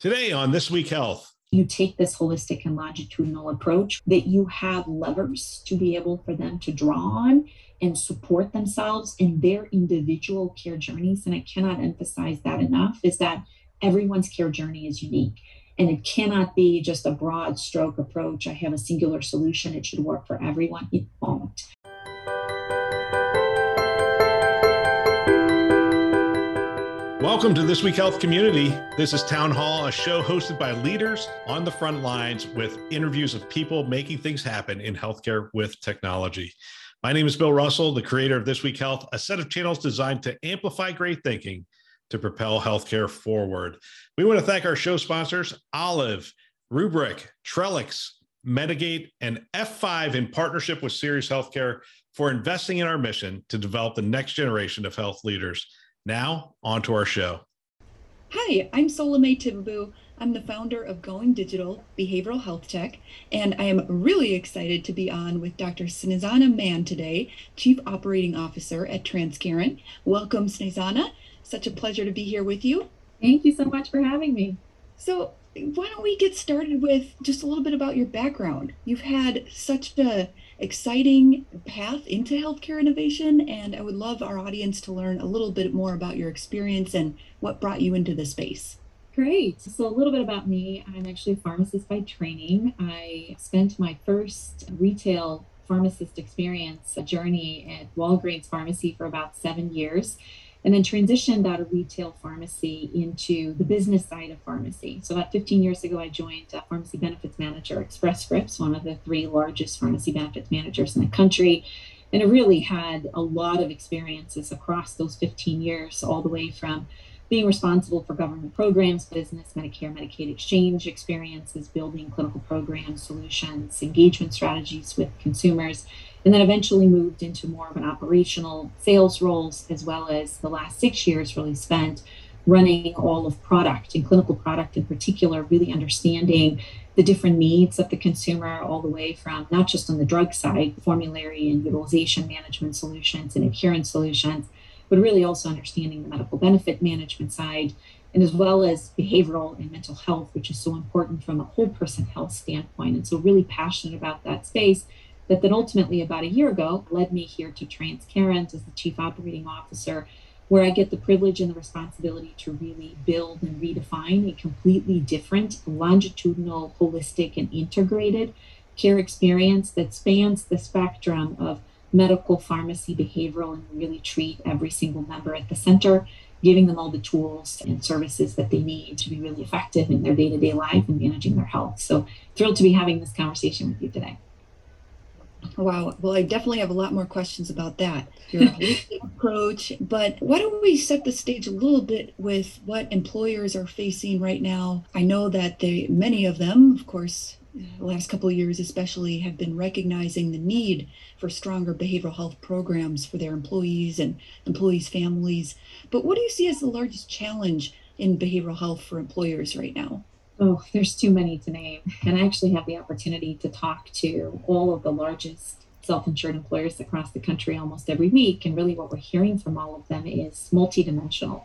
Today on This Week Health. You take this holistic and longitudinal approach that you have levers to be able for them to draw on and support themselves in their individual care journeys. And I cannot emphasize that enough, is that everyone's care journey is unique. And it cannot be just a broad stroke approach. I have a singular solution. It should work for everyone. It won't. Welcome to This Week Health Community. This is Town Hall, a show hosted by leaders on the front lines with interviews of people making things happen in healthcare with technology. My name is Bill Russell, the creator of This Week Health, a set of channels designed to amplify great thinking to propel healthcare forward. We want to thank our show sponsors, Olive, Rubrik, Trellix, Medigate, and F5 in partnership with Sirius Healthcare for investing in our mission to develop the next generation of health leaders. Now, on to our show. Hi, I'm Solome Tibebu. I'm the founder of Going Digital: Behavioral Health Tech, and I am really excited to be on with Dr. Snezana Mahon today, Chief Operating Officer at Transcarent. Welcome, Snezana. Such a pleasure to be here with you. Thank you so much for having me. So why don't we get started with just a little bit about your background? You've had such a exciting path into healthcare innovation, and I would love our audience to learn a little bit more about your experience and what brought you into this space. Great. So a little bit about me. I'm actually a pharmacist by training. I spent my first retail pharmacist experience journey at Walgreens Pharmacy for about 7 years, and then transitioned out of retail pharmacy into the business side of pharmacy. So about 15 years ago, I joined a pharmacy benefits manager, Express Scripts, one of the 3 largest pharmacy benefits managers in the country. And I really had a lot of experiences across those 15 years, all the way from being responsible for government programs, business, Medicare, Medicaid exchange experiences, building clinical programs, solutions, engagement strategies with consumers, and then eventually moved into more of an operational sales roles, as well as the last 6 years really spent running all of product and clinical product in particular, really understanding the different needs of the consumer, all the way from not just on the drug side, formulary and utilization management solutions and adherence solutions, but really also understanding the medical benefit management side, and as well as behavioral and mental health, which is so important from a whole person health standpoint. And so really passionate about that space, that then ultimately about a year ago led me here to Transcarent as the Chief Operating Officer, where I get the privilege and the responsibility to really build and redefine a completely different, longitudinal, holistic, and integrated care experience that spans the spectrum of medical, pharmacy, behavioral, and really treat every single member at the center, giving them all the tools and services that they need to be really effective in their day-to-day life and managing their health. So thrilled to be having this conversation with you today. Wow. Well, I definitely have a lot more questions about that, your holistic approach, but why don't we set the stage a little bit with what employers are facing right now? I know that many of them, of course, the last couple of years especially, have been recognizing the need for stronger behavioral health programs for their employees and employees' families. But what do you see as the largest challenge in behavioral health for employers right now? Oh, there's too many to name. And I actually have the opportunity to talk to all of the largest self-insured employers across the country almost every week. And really what we're hearing from all of them is multidimensional.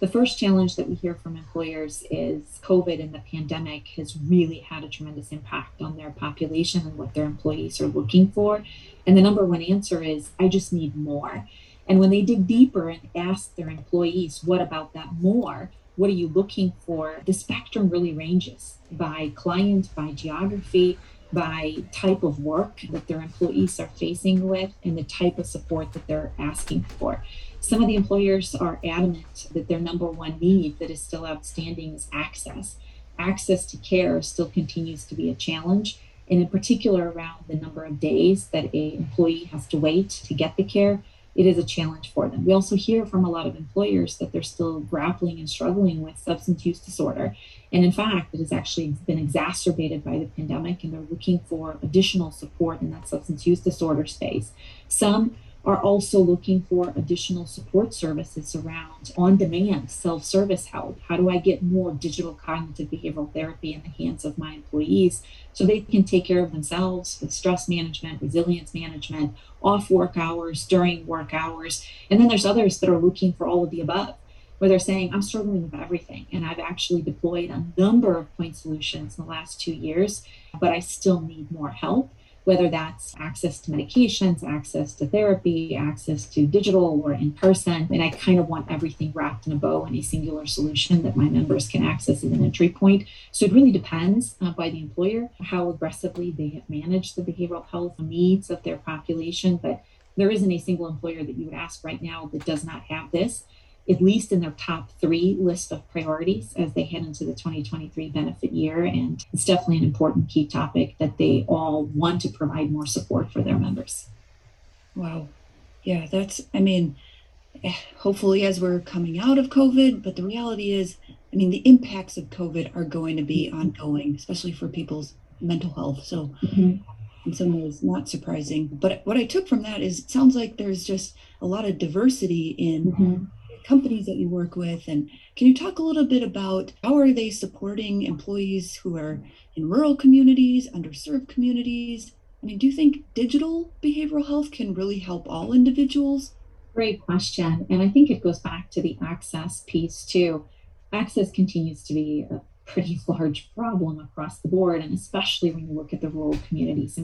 The first challenge that we hear from employers is COVID and the pandemic has really had a tremendous impact on their population and what their employees are looking for. And the number one answer is, I just need more. And when they dig deeper and ask their employees, what about that more? What are you looking for? The spectrum really ranges by client, by geography, by type of work that their employees are facing with, and the type of support that they're asking for. Some of the employers are adamant that their number one need that is still outstanding is access. Access to care still continues to be a challenge, and in particular around the number of days that an employee has to wait to get the care, it is a challenge for them. We also hear from a lot of employers that they're still grappling and struggling with substance use disorder. And in fact, it has actually been exacerbated by the pandemic, and they're looking for additional support in that substance use disorder space. Some are also looking for additional support services around on-demand self-service help. How do I get more digital cognitive behavioral therapy in the hands of my employees so they can take care of themselves with stress management, resilience management, off work hours, during work hours? And then there's others that are looking for all of the above. where they're saying, I'm struggling with everything. And I've actually deployed a number of point solutions in the last 2 years, but I still need more help, whether that's access to medications, access to therapy, access to digital or in person. And I kind of want everything wrapped in a bow in a singular solution that my members can access as an entry point. So it really depends by the employer, how aggressively they have managed the behavioral health needs of their population. But there isn't a single employer that you would ask right now that does not have this, at least in their top 3 list of priorities as they head into the 2023 benefit year. And it's definitely an important key topic that they all want to provide more support for their members. Wow. Yeah, hopefully as we're coming out of COVID, but the reality is, the impacts of COVID are going to be ongoing, especially for people's mental health. So in some ways, not surprising. But what I took from that is it sounds like there's just a lot of diversity in companies that you work with. And can you talk a little bit about how are they supporting employees who are in rural communities, underserved communities? Do you think digital behavioral health can really help all individuals? Great question. And I think it goes back to the access piece too. Access continues to be a pretty large problem across the board, and especially when you look at the rural communities.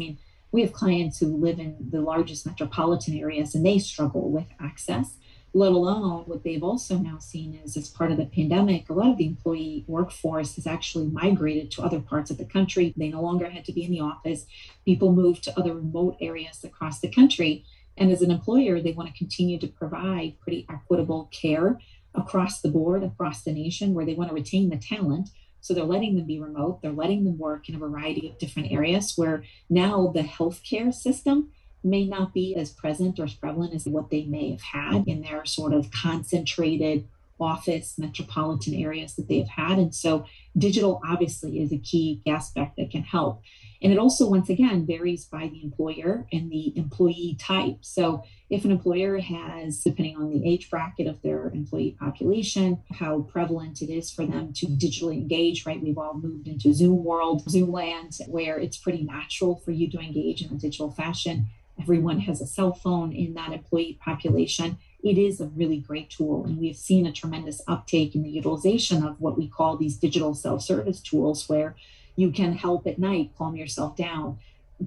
We have clients who live in the largest metropolitan areas and they struggle with access, let alone what they've also now seen is as part of the pandemic, a lot of the employee workforce has actually migrated to other parts of the country. They no longer had to be in the office. People moved to other remote areas across the country. And as an employer, they want to continue to provide pretty equitable care across the board, across the nation, where they want to retain the talent. So they're letting them be remote. They're letting them work in a variety of different areas where now the healthcare system may not be as present or as prevalent as what they may have had in their sort of concentrated office metropolitan areas that they've had. And so digital obviously is a key aspect that can help. And it also, once again, varies by the employer and the employee type. So if an employer has, depending on the age bracket of their employee population, how prevalent it is for them to digitally engage, right? We've all moved into Zoom world, Zoom land, where it's pretty natural for you to engage in a digital fashion. Everyone has a cell phone in that employee population. It is a really great tool. And we've seen a tremendous uptake in the utilization of what we call these digital self-service tools, where you can help at night, calm yourself down,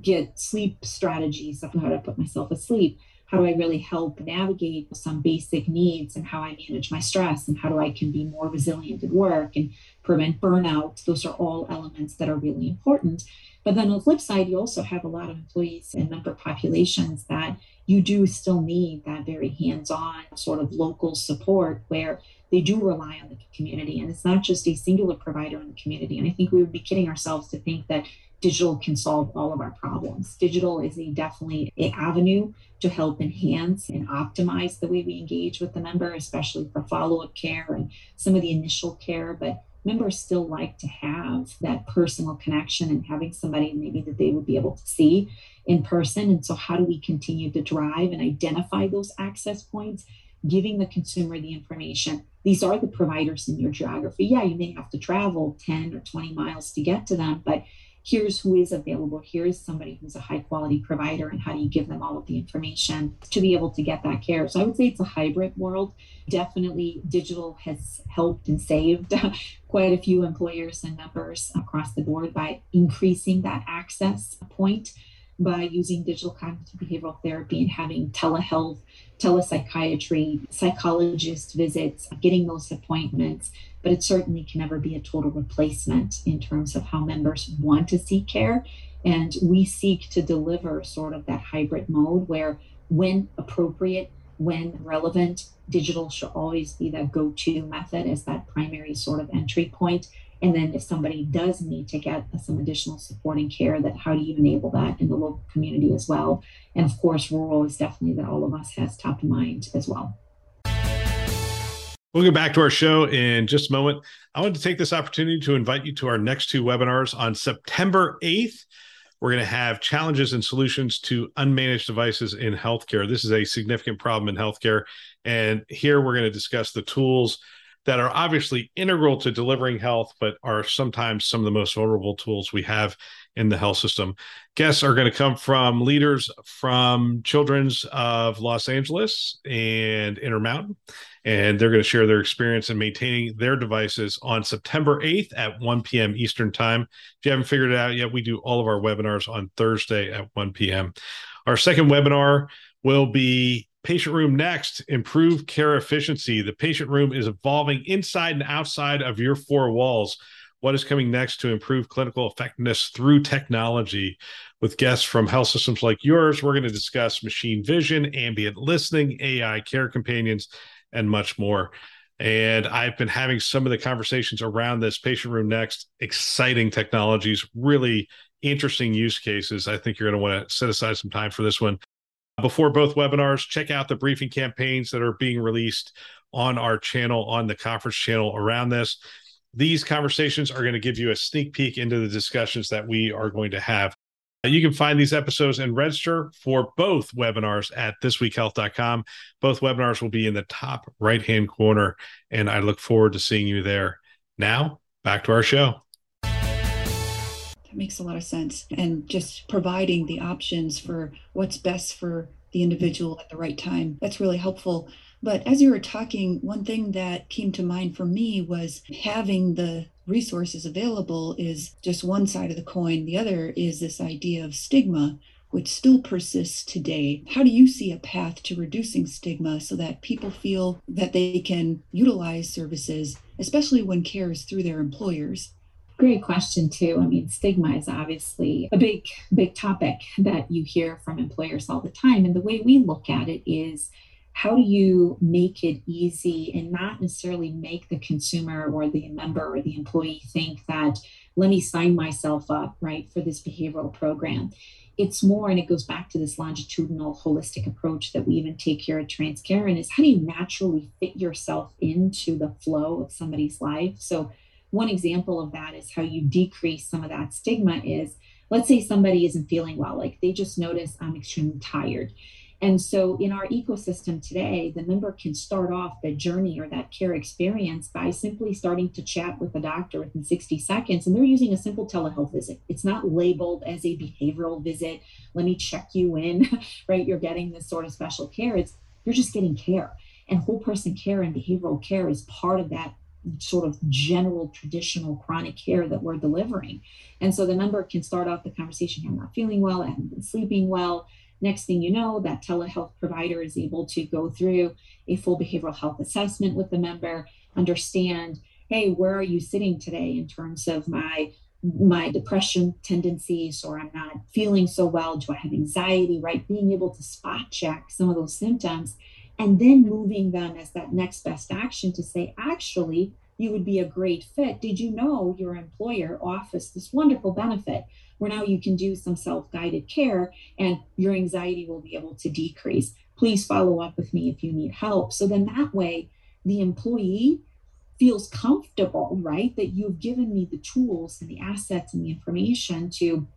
get sleep strategies of how to put myself asleep. How do I really help navigate some basic needs and how I manage my stress and how do I can be more resilient at work and prevent burnout? Those are all elements that are really important. But then on the flip side, you also have a lot of employees and member populations that you do still need that very hands-on sort of local support where they do rely on the community. And it's not just a singular provider in the community. And I think we would be kidding ourselves to think that digital can solve all of our problems. Digital is definitely an avenue to help enhance and optimize the way we engage with the member, especially for follow-up care and some of the initial care. But members still like to have that personal connection and having somebody maybe that they would be able to see in person. And so how do we continue to drive and identify those access points, giving the consumer the information? These are the providers in your geography. Yeah, you may have to travel 10 or 20 miles to get to them, but here's who is available. Here's somebody who's a high quality provider, and how do you give them all of the information to be able to get that care? So I would say it's a hybrid world. Definitely digital has helped and saved quite a few employers and members across the board by increasing that access point by using digital cognitive behavioral therapy and having telehealth, telepsychiatry, psychologist visits, getting those appointments, but it certainly can never be a total replacement in terms of how members want to seek care. And we seek to deliver sort of that hybrid mode where when appropriate, when relevant, digital should always be that go-to method as that primary sort of entry point. And then if somebody does need to get some additional supporting care, that how do you enable that in the local community as well? And of course, rural is definitely that all of us has top of mind as well. We'll get back to our show in just a moment. I wanted to take this opportunity to invite you to our next 2 webinars on September 8th. We're going to have Challenges and Solutions to Unmanaged Devices in Healthcare. This is a significant problem in healthcare. And here we're going to discuss the tools that are obviously integral to delivering health, but are sometimes some of the most vulnerable tools we have in the health system. Guests are going to come from leaders from Children's of Los Angeles and Intermountain, and they're going to share their experience in maintaining their devices on September 8th at 1 p.m. Eastern time. If you haven't figured it out yet, we do all of our webinars on Thursday at 1 p.m. Our second webinar will be Patient Room Next: Improve Care Efficiency. The patient room is evolving inside and outside of your four walls. What is coming next to improve clinical effectiveness through technology? With guests from health systems like yours, we're going to discuss machine vision, ambient listening, AI care companions, and much more. And I've been having some of the conversations around this Patient Room Next, exciting technologies, really interesting use cases. I think you're going to want to set aside some time for this one. Before both webinars, check out the briefing campaigns that are being released on our channel, on the conference channel around this. These conversations are going to give you a sneak peek into the discussions that we are going to have. You can find these episodes and register for both webinars at thisweekhealth.com. Both webinars will be in the top right-hand corner, and I look forward to seeing you there. Now, back to our show. That makes a lot of sense. And just providing the options for what's best for the individual at the right time, that's really helpful. But as you were talking, one thing that came to mind for me was having the resources available is just one side of the coin. The other is this idea of stigma, which still persists today. How do you see a path to reducing stigma so that people feel that they can utilize services, especially when care is through their employers? Great question, too. I mean, stigma is obviously a big, big topic that you hear from employers all the time. And the way we look at it is, how do you make it easy and not necessarily make the consumer or the member or the employee think that, let me sign myself up, right, for this behavioral program? It's more, and it goes back to this longitudinal, holistic approach that we even take here at Transcarent, is how do you naturally fit yourself into the flow of somebody's life? So one example of that is how you decrease some of that stigma is, let's say somebody isn't feeling well, like they just notice I'm extremely tired. And so in our ecosystem today, the member can start off the journey or that care experience by simply starting to chat with a doctor within 60 seconds. And they're using a simple telehealth visit. It's not labeled as a behavioral visit. Let me check you in, right? You're getting this sort of special care. You're just getting care. And whole person care and behavioral care is part of that sort of general traditional chronic care that we're delivering. And so the member can start off the conversation, I'm not feeling well, I haven't been sleeping well. Next thing you know, that telehealth provider is able to go through a full behavioral health assessment with the member, understand, hey, where are you sitting today in terms of my depression tendencies, or I'm not feeling so well, do I have anxiety, right? Being able to spot check some of those symptoms, and then moving them as that next best action to say, actually, you would be a great fit. Did you know your employer offers this wonderful benefit where now you can do some self-guided care and your anxiety will be able to decrease? Please follow up with me if you need help. So then that way the employee feels comfortable, right? That you've given me the tools and the assets and the information to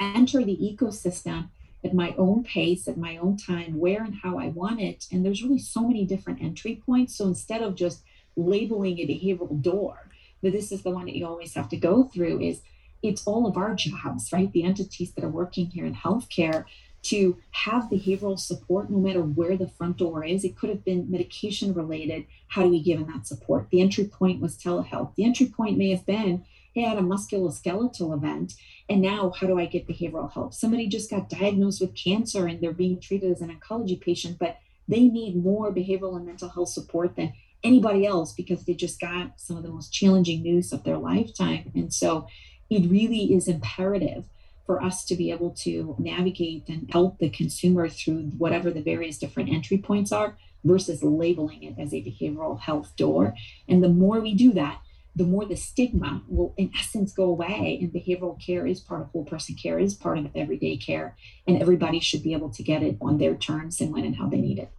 enter the ecosystem at my own pace, at my own time, where and how I want it. And there's really so many different entry points. So instead of just labeling a behavioral door, but this is the one that you always have to go through, is it's all of our jobs, right? The entities that are working here in healthcare to have behavioral support, no matter where the front door is. It could have been medication related. How do we give in that support? The entry point was telehealth. The entry point may have been, hey, I had a musculoskeletal event, and now how do I get behavioral help? Somebody just got diagnosed with cancer and they're being treated as an oncology patient, but they need more behavioral and mental health support than anybody else because they just got some of the most challenging news of their lifetime. And so it really is imperative for us to be able to navigate and help the consumer through whatever the various different entry points are versus labeling it as a behavioral health door. And the more we do that, the more the stigma will in essence go away, and behavioral care is part of whole person care, is part of everyday care, and everybody should be able to get it on their terms and when and how they need it.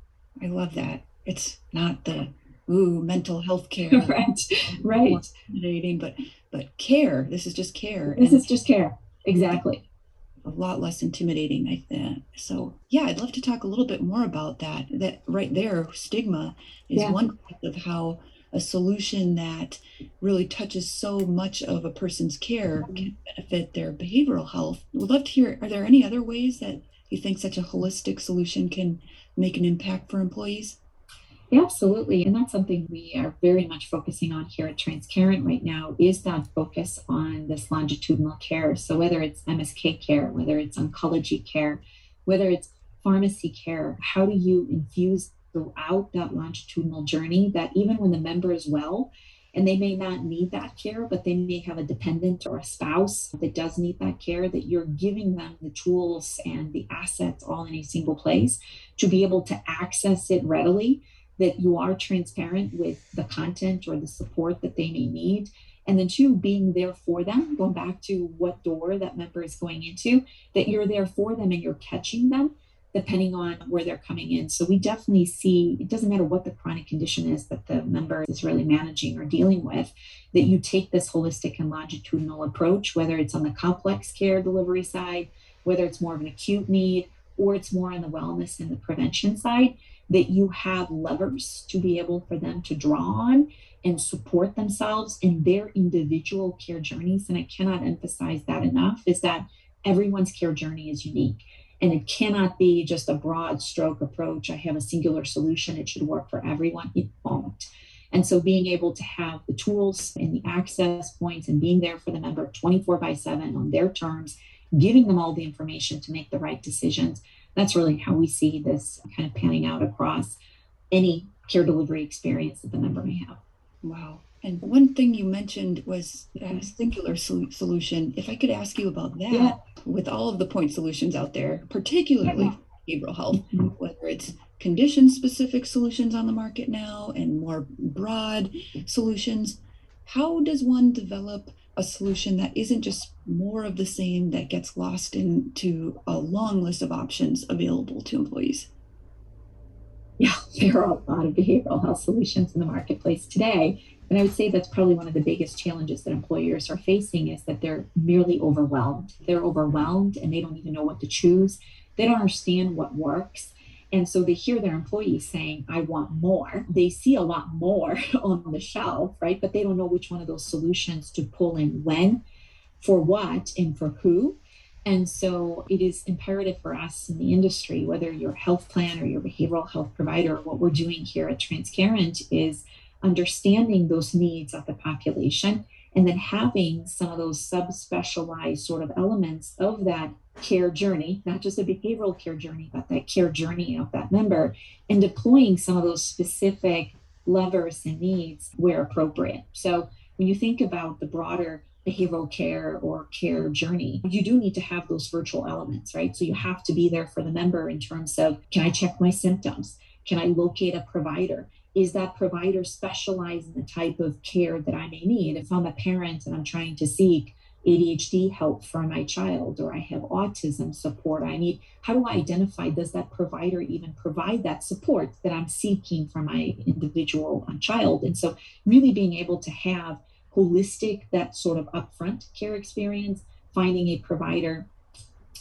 I love that. It's not the ooh, mental health care. Right. But care, this is just care. Exactly. A lot less intimidating, I think. So yeah, I'd love to talk a little bit more about that. That right there, stigma is one part of how a solution that really touches so much of a person's care can benefit their behavioral health. We'd love to hear, are there any other ways that you think such a holistic solution can make an impact for employees? Yeah, absolutely. And that's something we are very much focusing on here at Transcarent right now, is that focus on this longitudinal care. So whether it's MSK care, whether it's oncology care, whether it's pharmacy care, how do you infuse throughout that longitudinal journey that even when the member is well, and they may not need that care, but they may have a dependent or a spouse that does need that care, that you're giving them the tools and the assets all in a single place to be able to access it readily, that you are transparent with the content or the support that they may need. And then two, being there for them, going back to what door that member is going into, that you're there for them and you're catching them depending on where they're coming in. So we definitely see, it doesn't matter what the chronic condition is that the member is really managing or dealing with, that you take this holistic and longitudinal approach, whether it's on the complex care delivery side, whether it's more of an acute need, or it's more on the wellness and the prevention side, that you have levers to be able for them to draw on and support themselves in their individual care journeys. And I cannot emphasize that enough, is that everyone's care journey is unique. And it cannot be just a broad stroke approach. I have a singular solution. It should work for everyone. It won't. And so being able to have the tools and the access points and being there for the member 24/7 on their terms, giving them all the information to make the right decisions. That's really how we see this kind of panning out across any care delivery experience that the member may have. Wow. And one thing you mentioned was a singular solution. If I could ask you about that, with all of the point solutions out there, particularly for behavioral health, whether it's condition-specific solutions on the market now and more broad solutions, how does one develop a solution that isn't just more of the same that gets lost into a long list of options available to employees? Yeah, there are a lot of behavioral health solutions in the marketplace today. And I would say that's probably one of the biggest challenges that employers are facing, is that they're merely overwhelmed. They're overwhelmed and they don't even know what to choose. They don't understand what works. And so they hear their employees saying, I want more. They see a lot more on the shelf, right? But they don't know which one of those solutions to pull in when, for what, and for who. And so it is imperative for us in the industry, whether your health plan or your behavioral health provider, what we're doing here at Transcarent is understanding those needs of the population, and then having some of those subspecialized sort of elements of that care journey, not just a behavioral care journey, but that care journey of that member, and deploying some of those specific levers and needs where appropriate. So when you think about the broader behavioral care or care journey, you do need to have those virtual elements, right? So you have to be there for the member in terms of, can I check my symptoms? Can I locate a provider? Is that provider specialized in the type of care that I may need? If I'm a parent and I'm trying to seek ADHD help for my child, or I have autism support I need, how do I identify, does that provider even provide that support that I'm seeking for my individual child? And so really being able to have holistic, that sort of upfront care experience, finding a provider,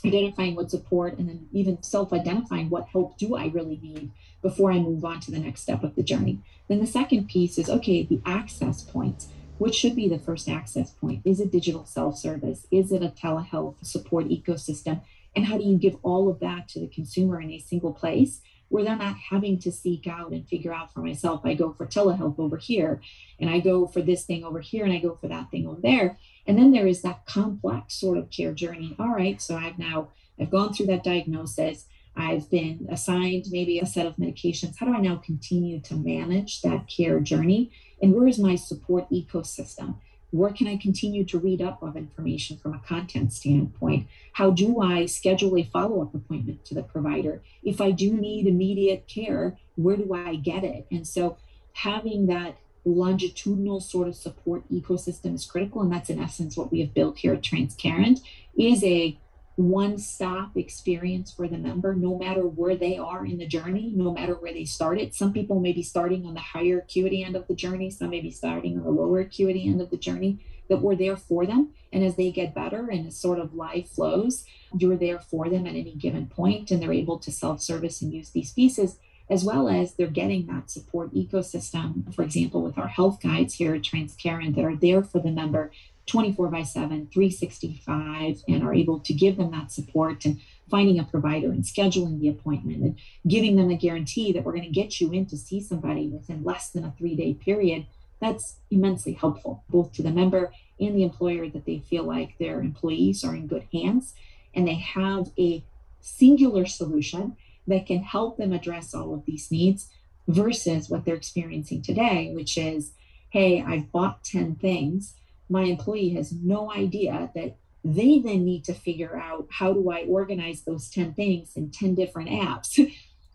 identifying what support, and then even self-identifying what help do I really need before I move on to the next step of the journey. Then the second piece is, okay, the access points. What should be the first access point? Is it digital self-service? Is it a telehealth support ecosystem? And how do you give all of that to the consumer in a single place where they're not having to seek out and figure out for myself, I go for telehealth over here, and I go for this thing over here, and I go for that thing over there. And then there is that complex sort of care journey. All right, so I've gone through that diagnosis. I've been assigned maybe a set of medications. How do I now continue to manage that care journey? And where is my support ecosystem? Where can I continue to read up on information from a content standpoint? How do I schedule a follow-up appointment to the provider? If I do need immediate care, where do I get it? And so having that longitudinal sort of support ecosystem is critical. And that's in essence what we have built here at Transcarent, is a one-stop experience for the member, no matter where they are in the journey, no matter where they started. Some people may be starting on the higher acuity end of the journey, some may be starting on the lower acuity end of the journey, that we're there for them. And as they get better and as sort of life flows, you're there for them at any given point, and they're able to self-service and use these pieces, as well as they're getting that support ecosystem, for example, with our health guides here at Transcarent, that are there for the member 24/7, 365, and are able to give them that support and finding a provider and scheduling the appointment and giving them a guarantee that we're going to get you in to see somebody within less than a 3-day period, that's immensely helpful, both to the member and the employer, that they feel like their employees are in good hands and they have a singular solution that can help them address all of these needs versus what they're experiencing today, which is, hey, I've bought 10 things. My employee has no idea that they then need to figure out, how do I organize those 10 things in 10 different apps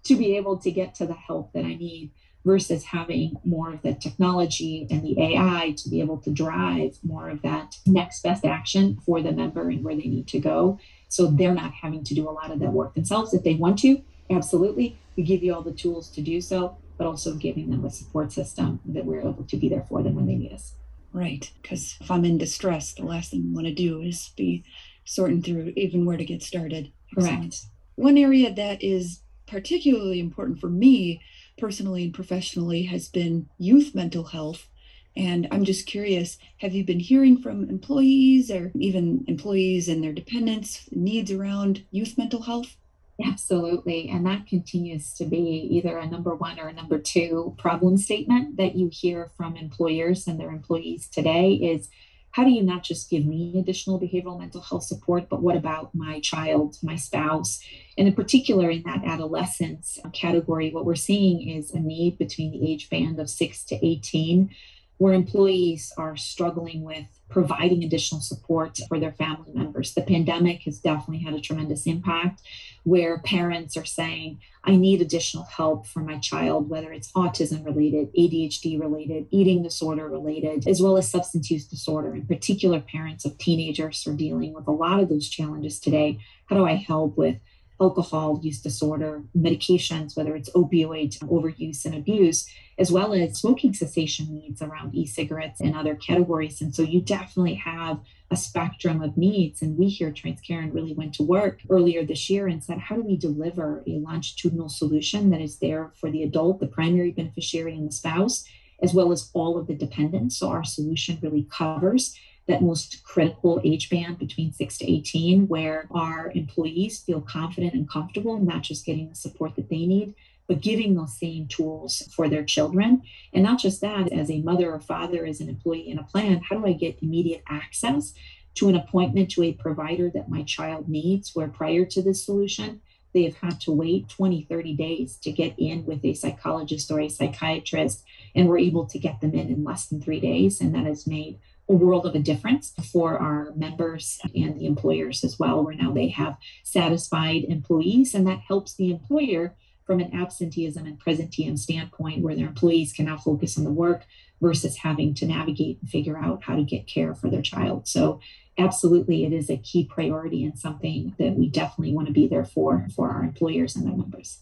to be able to get to the help that I need, versus having more of the technology and the AI to be able to drive more of that next best action for the member and where they need to go. So they're not having to do a lot of that work themselves. If they want to, absolutely, we give you all the tools to do so, but also giving them a support system that we're able to be there for them when they need us. Right, because if I'm in distress, the last thing I want to do is be sorting through even where to get started. Correct. One area that is particularly important for me personally and professionally has been youth mental health. And I'm just curious, have you been hearing from employees or even employees and their dependents needs around youth mental health? Absolutely. And that continues to be either a number one or a number two problem statement that you hear from employers and their employees today is, how do you not just give me additional behavioral mental health support, but what about my child, my spouse? And in particular, in that adolescence category, what we're seeing is a need between the age band of 6 to 18, where employees are struggling with providing additional support for their family members. The pandemic has definitely had a tremendous impact where parents are saying, I need additional help for my child, whether it's autism related, ADHD related, eating disorder related, as well as substance use disorder. In particular, parents of teenagers are dealing with a lot of those challenges today. How do I help with alcohol use disorder, medications, whether it's opioid overuse and abuse, as well as smoking cessation needs around e-cigarettes and other categories. And so you definitely have a spectrum of needs. And we here at Transcarent really went to work earlier this year and said, how do we deliver a longitudinal solution that is there for the adult, the primary beneficiary, and the spouse, as well as all of the dependents? So our solution really covers that most critical age band between 6 to 18, where our employees feel confident and comfortable in not just getting the support that they need, but giving those same tools for their children. And not just that, as a mother or father, as an employee in a plan, how do I get immediate access to an appointment to a provider that my child needs, where prior to this solution, they have had to wait 20, 30 days to get in with a psychologist or a psychiatrist, and we're able to get them in less than 3 days. And that has made a world of a difference for our members and the employers as well, where now they have satisfied employees, and that helps the employer from an absenteeism and presenteeism standpoint, where their employees can now focus on the work versus having to navigate and figure out how to get care for their child. So absolutely, it is a key priority and something that we definitely want to be there for our employers and their members.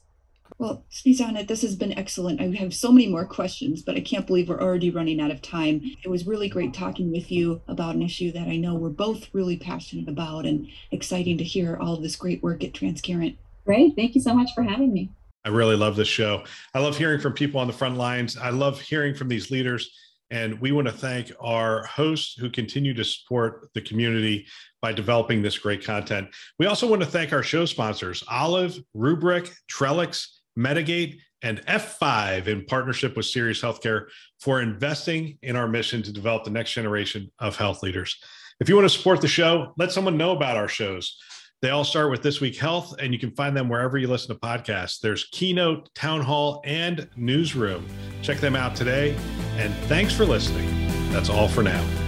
Well, Snezana, this has been excellent. I have so many more questions, but I can't believe we're already running out of time. It was really great talking with you about an issue that I know we're both really passionate about, and exciting to hear all of this great work at Transcarent. Great. Thank you so much for having me. I really love this show. I love hearing from people on the front lines. I love hearing from these leaders. And we want to thank our hosts who continue to support the community by developing this great content. We also want to thank our show sponsors, Olive, Rubrik, Trellix, Medigate, and F5 in partnership with Sirius Healthcare for investing in our mission to develop the next generation of health leaders. If you want to support the show, let someone know about our shows. They all start with This Week Health, and you can find them wherever you listen to podcasts. There's Keynote, Town Hall, and Newsroom. Check them out today, and thanks for listening. That's all for now.